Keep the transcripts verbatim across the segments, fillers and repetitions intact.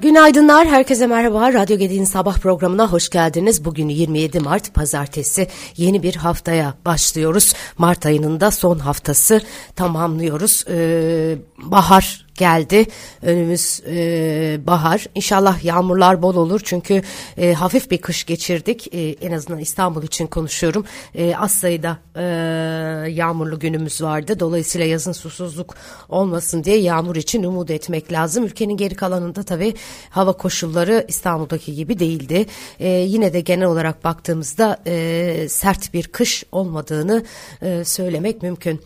Günaydınlar, herkese merhaba. Radyo Gedi'nin sabah programına hoş geldiniz. Bugün yirmi yedi Mart Pazartesi, yeni bir haftaya başlıyoruz. Mart ayının da son haftası tamamlıyoruz. Ee, bahar geldi. Önümüz e, bahar. İnşallah yağmurlar bol olur. Çünkü e, hafif bir kış geçirdik. E, en azından İstanbul için konuşuyorum. E, az sayıda e, yağmurlu günümüz vardı. Dolayısıyla yazın susuzluk olmasın diye yağmur için umut etmek lazım. Ülkenin geri kalanında tabii hava koşulları İstanbul'daki gibi değildi. E, yine de genel olarak baktığımızda e, sert bir kış olmadığını e, söylemek mümkün.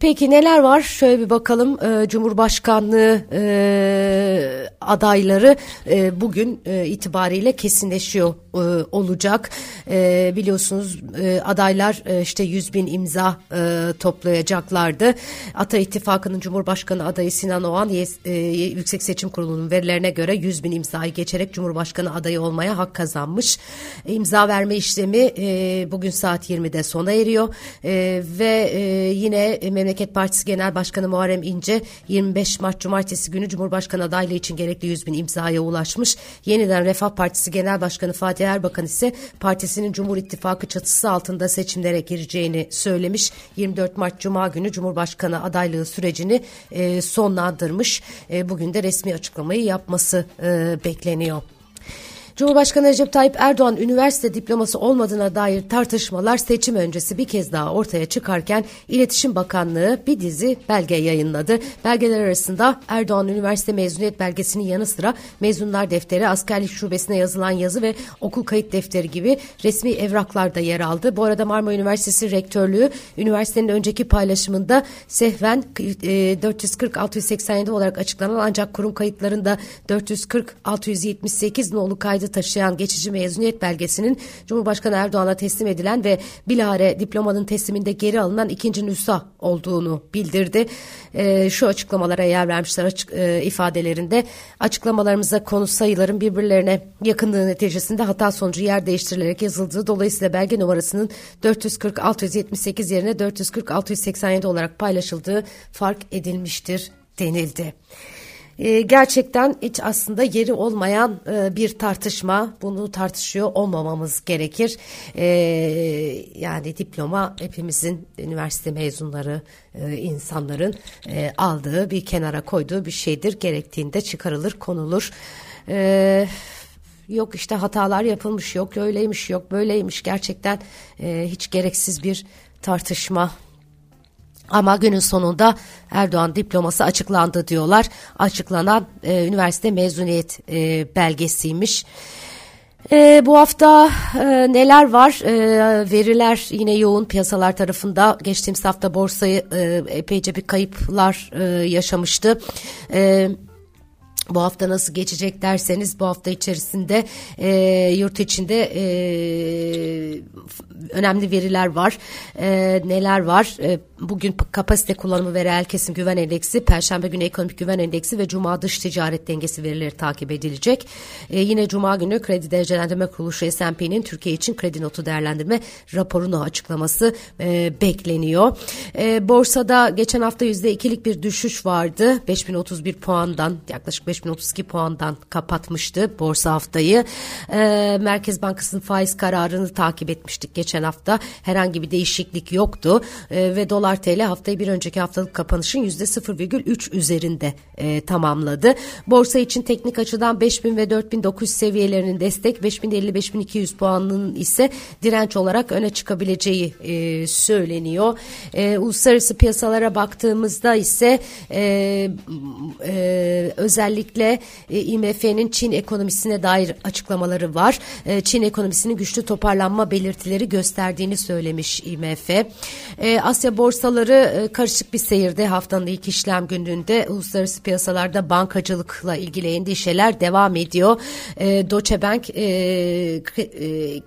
Peki neler var? Şöyle bir bakalım. E, Cumhurbaşkanlığı E, adayları e, bugün e, itibariyle kesinleşiyor e, olacak. E, biliyorsunuz e, adaylar e, işte yüz bin imza e, toplayacaklardı. Ata İttifakı'nın Cumhurbaşkanı adayı Sinan Oğan e, Yüksek Seçim Kurulu'nun verilerine göre yüz bin imzayı geçerek Cumhurbaşkanı adayı olmaya hak kazanmış. E, imza verme işlemi e, bugün saat yirmide sona eriyor. E, ve e, yine Memleket Partisi Genel Başkanı Muharrem İnce yirmi beş Mart Cumartesi günü Cumhurbaşkanı adaylığı için gerekli yüz bin imzaya ulaşmış. Yeniden Refah Partisi Genel Başkanı Fatih Erbakan ise partisinin Cumhur İttifakı çatısı altında seçimlere gireceğini söylemiş. yirmi dört Mart Cuma günü Cumhurbaşkanı adaylığı sürecini e, sonlandırmış. E, bugün de resmi açıklamayı yapması e, bekleniyor. Cumhurbaşkanı Recep Tayyip Erdoğan üniversite diploması olmadığına dair tartışmalar seçim öncesi bir kez daha ortaya çıkarken İletişim Bakanlığı bir dizi belge yayınladı. Belgeler arasında Erdoğan üniversite mezuniyet belgesinin yanı sıra mezunlar defteri, askerlik şubesine yazılan yazı ve okul kayıt defteri gibi resmi evraklar da yer aldı. Bu arada Marmara Üniversitesi Rektörlüğü üniversitenin önceki paylaşımında sehven dört yüz kırk altı yüz seksen yedi olarak açıklanan ancak kurum kayıtlarında dört yüz kırk altı yüz yetmiş sekiz nolu kaydı taşıyan geçici mezuniyet belgesinin Cumhurbaşkanı Erdoğan'a teslim edilen ve bilahare diplomanın tesliminde geri alınan ikinci nüsha olduğunu bildirdi. E, şu açıklamalara yer vermişler açık, e, ifadelerinde. Açıklamalarımıza konu sayıların birbirlerine yakınlığı neticesinde hata sonucu yer değiştirilerek yazıldığı, dolayısıyla belge numarasının dört yüz kırk altı yüz yetmiş sekiz yerine dört yüz kırk altı yüz seksen yedi olarak paylaşıldığı fark edilmiştir denildi. Gerçekten hiç aslında yeri olmayan bir tartışma. Bunu tartışıyor olmamamız gerekir. Yani diploma hepimizin, üniversite mezunları, insanların aldığı, bir kenara koyduğu bir şeydir. Gerektiğinde çıkarılır, konulur. Yok işte hatalar yapılmış, yok öyleymiş, yok böyleymiş. Gerçekten hiç gereksiz bir tartışma. Ama günün sonunda Erdoğan diploması açıklandı diyorlar. Açıklanan e, üniversite mezuniyet e, belgesiymiş. E, bu hafta e, neler var? E, veriler yine yoğun piyasalar tarafında. Geçtiğimiz hafta borsayı e, epeyce bir kayıplar e, yaşamıştı. E, Bu hafta nasıl geçecek derseniz, bu hafta içerisinde e, yurt içinde e, önemli veriler var. E, neler var? E, bugün kapasite kullanımı ve reel kesim güven endeksi, Perşembe günü ekonomik güven endeksi ve Cuma dış ticaret dengesi verileri takip edilecek. E, yine Cuma günü Kredi Derecelendirme Kuruluşu S and P'nin Türkiye için kredi notu değerlendirme raporunu açıklaması e, bekleniyor. E, borsada geçen hafta yüzde ikilik bir düşüş vardı. beş bin otuz bir puandan, yaklaşık beş bin otuz iki puandan kapatmıştı borsa haftayı. Ee, Merkez Bankası'nın faiz kararını takip etmiştik geçen hafta. Herhangi bir değişiklik yoktu. Ee, ve dolar T L haftayı bir önceki haftalık kapanışın yüzde sıfır virgül üç üzerinde e, tamamladı. Borsa için teknik açıdan beş bin ve dört bin dokuz yüz seviyelerinin destek, beş bin elli beş bin iki yüz puanının ise direnç olarak öne çıkabileceği e, söyleniyor. E, uluslararası piyasalara baktığımızda ise e, e, özellikle Özellikle I M F'nin Çin ekonomisine dair açıklamaları var. Çin ekonomisinin güçlü toparlanma belirtileri gösterdiğini söylemiş I M F. Asya borsaları karışık bir seyirde. Haftanın ilk işlem gününde uluslararası piyasalarda bankacılıkla ilgili endişeler devam ediyor. Deutsche Bank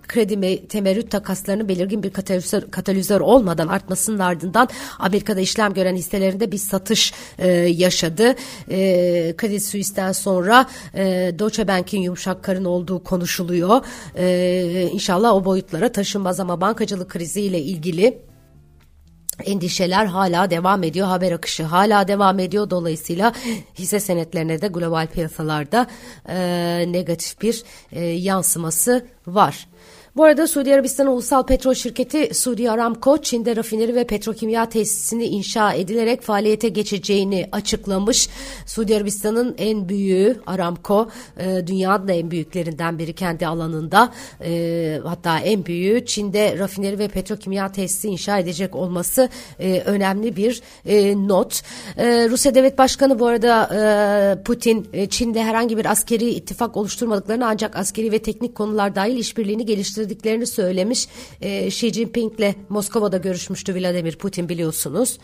kredi temerrüt takaslarının belirgin bir katalizör, katalizör olmadan artmasının ardından Amerika'da işlem gören hisselerinde bir satış yaşadı. Kredi Suisse'den sonra e, Deutsche Bank'in yumuşak karın olduğu konuşuluyor. E, inşallah o boyutlara taşınmaz ama bankacılık kriziyle ilgili endişeler hala devam ediyor, haber akışı hala devam ediyor. Dolayısıyla hisse senetlerine de global piyasalarda e, negatif bir e, yansıması var. Bu arada Suudi Arabistan Ulusal Petrol Şirketi Suudi Aramco, Çin'de rafineri ve petrokimya tesisini inşa edilerek faaliyete geçeceğini açıklamış. Suudi Arabistan'ın en büyüğü Aramco, dünyanın da en büyüklerinden biri kendi alanında, hatta en büyüğü. Çin'de rafineri ve petrokimya tesisi inşa edecek olması önemli bir not. Rusya Devlet Başkanı bu arada Putin, Çin'de herhangi bir askeri ittifak oluşturmadıklarını ancak askeri ve teknik konular dahil işbirliğini geliştirdiğini söylemiş. Ee, Xi Jinping'le Moskova'da görüşmüştü Vladimir Putin, biliyorsunuz.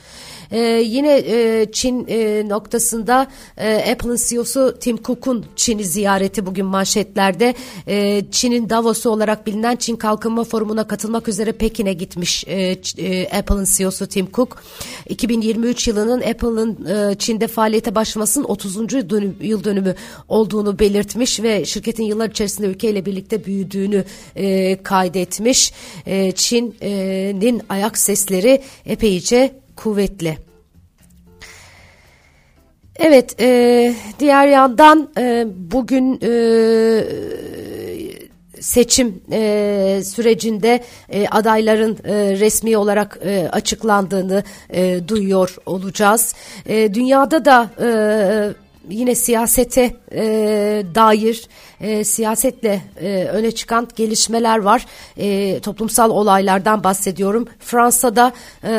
Ee, yine e, Çin e, noktasında e, Apple'ın C E O'su Tim Cook'un Çin'i ziyareti bugün manşetlerde. E, Çin'in Davos'u olarak bilinen Çin Kalkınma Forumu'na katılmak üzere Pekin'e gitmiş e, e, Apple'ın C E O'su Tim Cook. iki bin yirmi üç yılının Apple'ın e, Çin'de faaliyete başlamasının otuzuncu dönüm, yıl dönümü olduğunu belirtmiş ve şirketin yıllar içerisinde ülkeyle birlikte büyüdüğünü e, kaydetmiş. Çin'in ayak sesleri epeyce kuvvetli. Evet, diğer yandan bugün seçim e, sürecinde e, adayların e, resmi olarak e, açıklandığını e, duyuyor olacağız. E, dünyada da e, yine siyasete e, dair e, siyasetle e, öne çıkan gelişmeler var. E, toplumsal olaylardan bahsediyorum. Fransa'da e,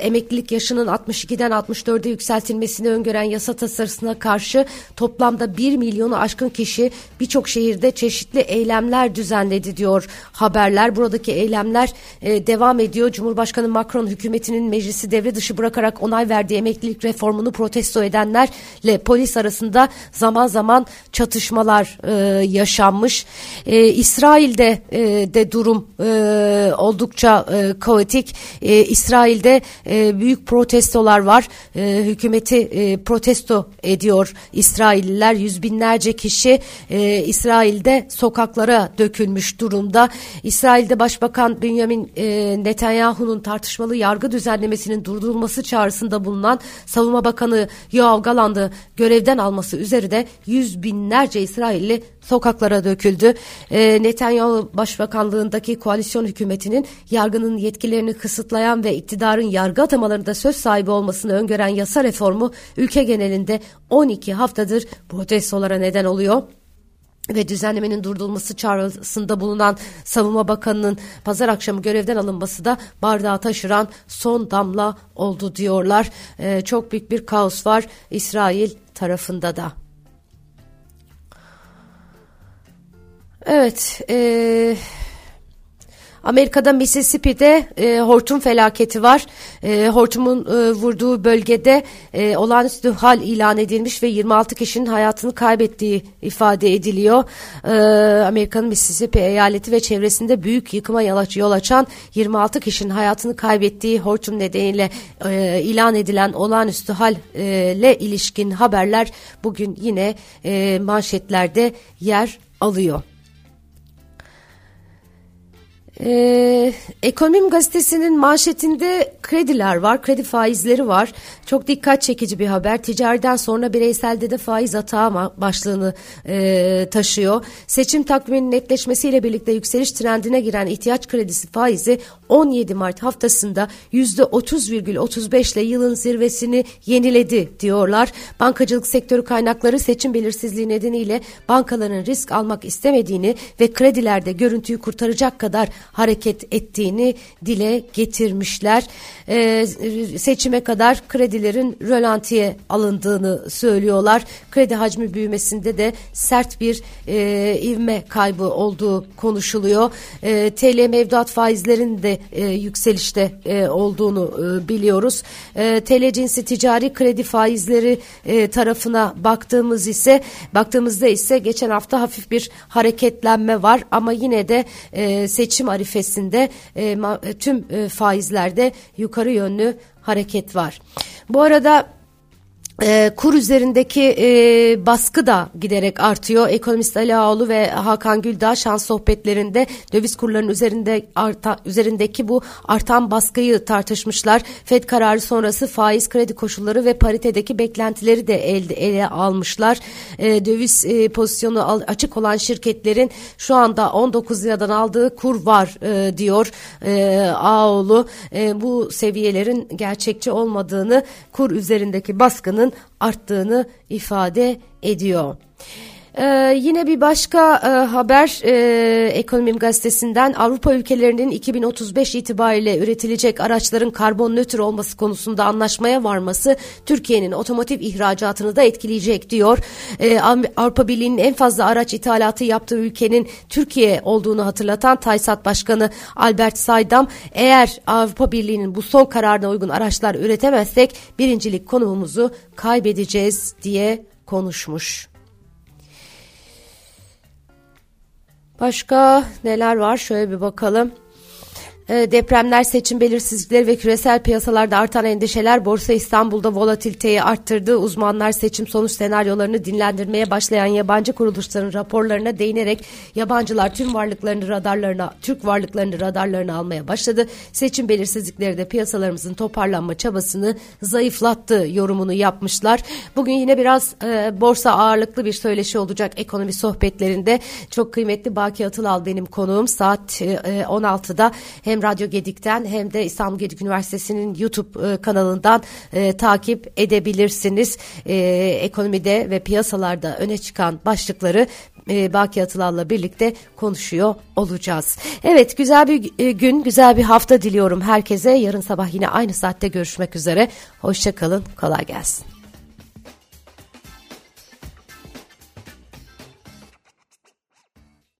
emeklilik yaşının altmış ikiden altmış dörde yükseltilmesini öngören yasa tasarısına karşı toplamda bir milyonu aşkın kişi birçok şehirde çeşitli eylemler düzenledi diyor haberler. Buradaki eylemler e, devam ediyor. Cumhurbaşkanı Macron hükümetinin meclisi devre dışı bırakarak onay verdiği emeklilik reformunu protesto edenlerle polis arasında zaman zaman çatışmalar e, yaşanmış. E, İsrail'de e, de durum e, oldukça e, kaotik. E, İsrail'de e, büyük protestolar var. E, hükümeti e, protesto ediyor İsrailliler. Yüz binlerce kişi e, İsrail'de sokaklara dökülmüş durumda. İsrail'de Başbakan Bünyamin e, Netanyahu'nun tartışmalı yargı düzenlemesinin durdurulması çağrısında bulunan Savunma Bakanı Yuhal Galand'ı görev evden alması üzere de yüz binlerce İsrailli sokaklara döküldü. E, Netanyahu başbakanlığındaki koalisyon hükümetinin yargının yetkilerini kısıtlayan ve iktidarın yargı atamalarında söz sahibi olmasını öngören yasa reformu ülke genelinde on iki haftadır protestolara neden oluyor. Ve düzenlemenin durdurulması çağrısında bulunan Savunma Bakanı'nın pazar akşamı görevden alınması da bardağı taşıran son damla oldu diyorlar. E, çok büyük bir kaos var İsrail tarafında da. Evet, e, Amerika'da Mississippi'de e, hortum felaketi var. E, hortumun e, vurduğu bölgede e, olağanüstü hal ilan edilmiş ve yirmi altı kişinin hayatını kaybettiği ifade ediliyor. E, Amerika'nın Mississippi eyaleti ve çevresinde büyük yıkıma yol açan yirmi altı kişinin hayatını kaybettiği hortum nedeniyle e, ilan edilen olağanüstü halle ilişkin haberler bugün yine e, manşetlerde yer alıyor. Ee, Ekonomi Gazetesi'nin manşetinde krediler var, kredi faizleri var. Çok dikkat çekici bir haber. Ticariden sonra bireyselde de faiz atağı başlığını e, taşıyor. Seçim takviminin netleşmesiyle birlikte yükseliş trendine giren ihtiyaç kredisi faizi on yedi Mart haftasında yüzde otuz virgül otuz beş ile yılın zirvesini yeniledi diyorlar. Bankacılık sektörü kaynakları seçim belirsizliği nedeniyle bankaların risk almak istemediğini ve kredilerde görüntüyü kurtaracak kadar hareket ettiğini dile getirmişler. Ee, seçime kadar kredilerin rölantiye alındığını söylüyorlar. Kredi hacmi büyümesinde de sert bir e, ivme kaybı olduğu konuşuluyor. E, T L mevduat faizlerin de e, yükselişte e, olduğunu e, biliyoruz. E, T L cinsi ticari kredi faizleri e, tarafına baktığımız ise baktığımızda ise geçen hafta hafif bir hareketlenme var ama yine de e, seçim arifesinde e, ma, tüm e, faizlerde yukarı yönlü hareket var. Bu arada Kur üzerindeki baskı da giderek artıyor. Ekonomist Alaoğlu ve Hakan Güldağ şans sohbetlerinde döviz kurlarının üzerinde arta, üzerindeki bu artan baskıyı tartışmışlar. FED kararı sonrası faiz, kredi koşulları ve paritedeki beklentileri de elde, ele almışlar. Döviz pozisyonu açık olan şirketlerin şu anda on dokuz liradan aldığı kur var diyor Alaoğlu. Bu seviyelerin gerçekçi olmadığını, kur üzerindeki baskının arttığını ifade ediyor. Ee, yine bir başka e, haber e, Ekonomi Gazetesi'nden. Avrupa ülkelerinin iki bin otuz beş itibariyle üretilecek araçların karbon nötr olması konusunda anlaşmaya varması Türkiye'nin otomotiv ihracatını da etkileyecek diyor. E, Avrupa Birliği'nin en fazla araç ithalatı yaptığı ülkenin Türkiye olduğunu hatırlatan Taysat Başkanı Albert Saydam, eğer Avrupa Birliği'nin bu son kararına uygun araçlar üretemezsek birincilik konumumuzu kaybedeceğiz diye konuşmuş. Başka neler var? Şöyle bir bakalım. Depremler, seçim belirsizlikleri ve küresel piyasalarda artan endişeler Borsa İstanbul'da volatiliteyi arttırdı. Uzmanlar seçim sonuç senaryolarını dinlendirmeye başlayan yabancı kuruluşların raporlarına değinerek yabancılar tüm varlıklarını radarlarına, Türk varlıklarını radarlarına almaya başladı. Seçim belirsizlikleri de piyasalarımızın toparlanma çabasını zayıflattı yorumunu yapmışlar. Bugün yine biraz e, borsa ağırlıklı bir söyleşi olacak ekonomi sohbetlerinde. Çok kıymetli Baki Atılay benim konuğum. Saat e, on altıda hem Radyo Gedik'ten hem de İstanbul Gedik Üniversitesi'nin YouTube kanalından e, takip edebilirsiniz. E, ekonomide ve piyasalarda öne çıkan başlıkları e, Baki Atılal'la birlikte konuşuyor olacağız. Evet, güzel bir gün, güzel bir hafta diliyorum herkese. Yarın sabah yine aynı saatte görüşmek üzere. Hoşça kalın, kolay gelsin.